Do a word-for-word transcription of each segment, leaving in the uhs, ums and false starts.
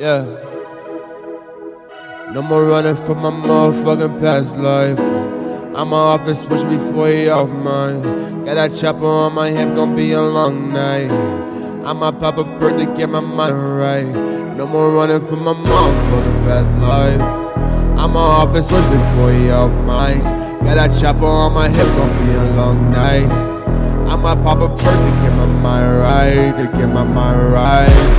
Yeah. No more running from my motherfucking past life. I'm off and switch before you off mine. Got that chopper on my hip, gon' be a long night. I'ma pop a perk to get my mind right. No more running from my motherfucking past life. I'm off and switch before you off mine. Got that chopper on my hip, gon' be a long night. I'ma pop a perk to get my mind right, to get my mind right.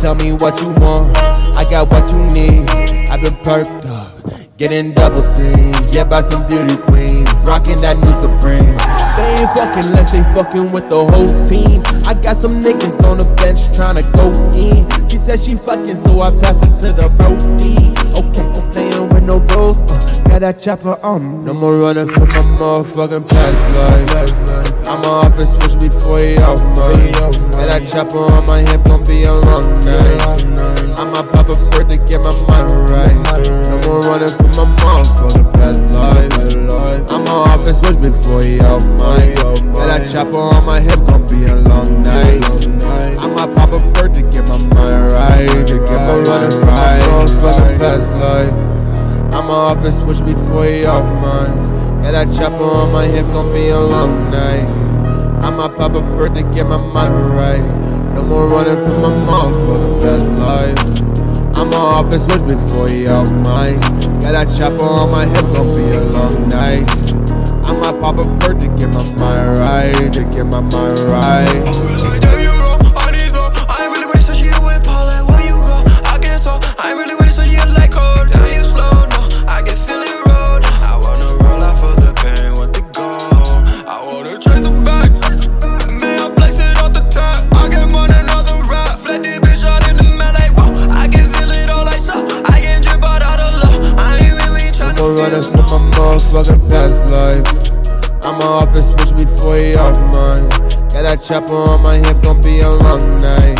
Tell me what you want, I got what you need. I've been perked up, getting double teamed. Yeah, by some beauty queens, rocking that new Supreme. They ain't fucking less, they fucking with the whole team. I got some niggas on the bench tryna go in. She said she fucking, so I pass it to the roadie. Okay, I'm playing with no rules, uh, got that chopper on me. No more running from my motherfucking past life. I'ma off and switch before you off mine. Got that chopper on my hip, gon' be a long night. I'ma pop a bird to get my mind right. No more running from my mom for the past life. I'ma off and switch before you off mine. Got that chopper on my hip, gon' be a long night. I'ma pop a bird to get my mind right, to get my running right. For the past life, I'ma off and switch before you off mine. Got that chopper on my hip, gon' be a long night. I'ma pop a perk to get my mind right. No more running from my mom for the best life. I'ma off and switch before you off mine. Got that chopper on my hip, gon' be a long night. I'ma pop a perk to get my mind right, to get my mind right. Running from my motherfucking past life. I'ma off and switch before you off mine. Got that chopper on my hip, gon' be a long night.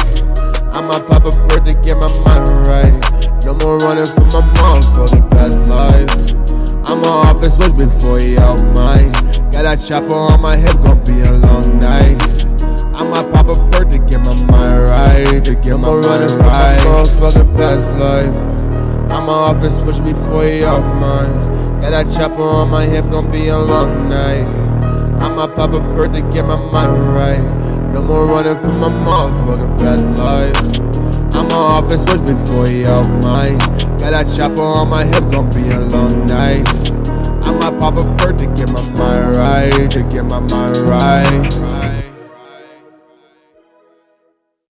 I'ma pop a bird to get my mind right. No more running from my motherfucking past life. I'ma off and switch before you off mine. Got that chopper on my hip, gon' be a long night. I'ma pop a bird to get my mind right, to get my running from my motherfucking past life. I'ma off and switch before you off mine. Got that chopper on my hip, gon' be a long night. I'ma pop a perk to get my mind right. No more running from my motherfucking past life. I'ma off and switch before you off mine. Got that chopper on my hip, gon' be a long night. I'ma pop a perk to get my mind right, to get my mind right.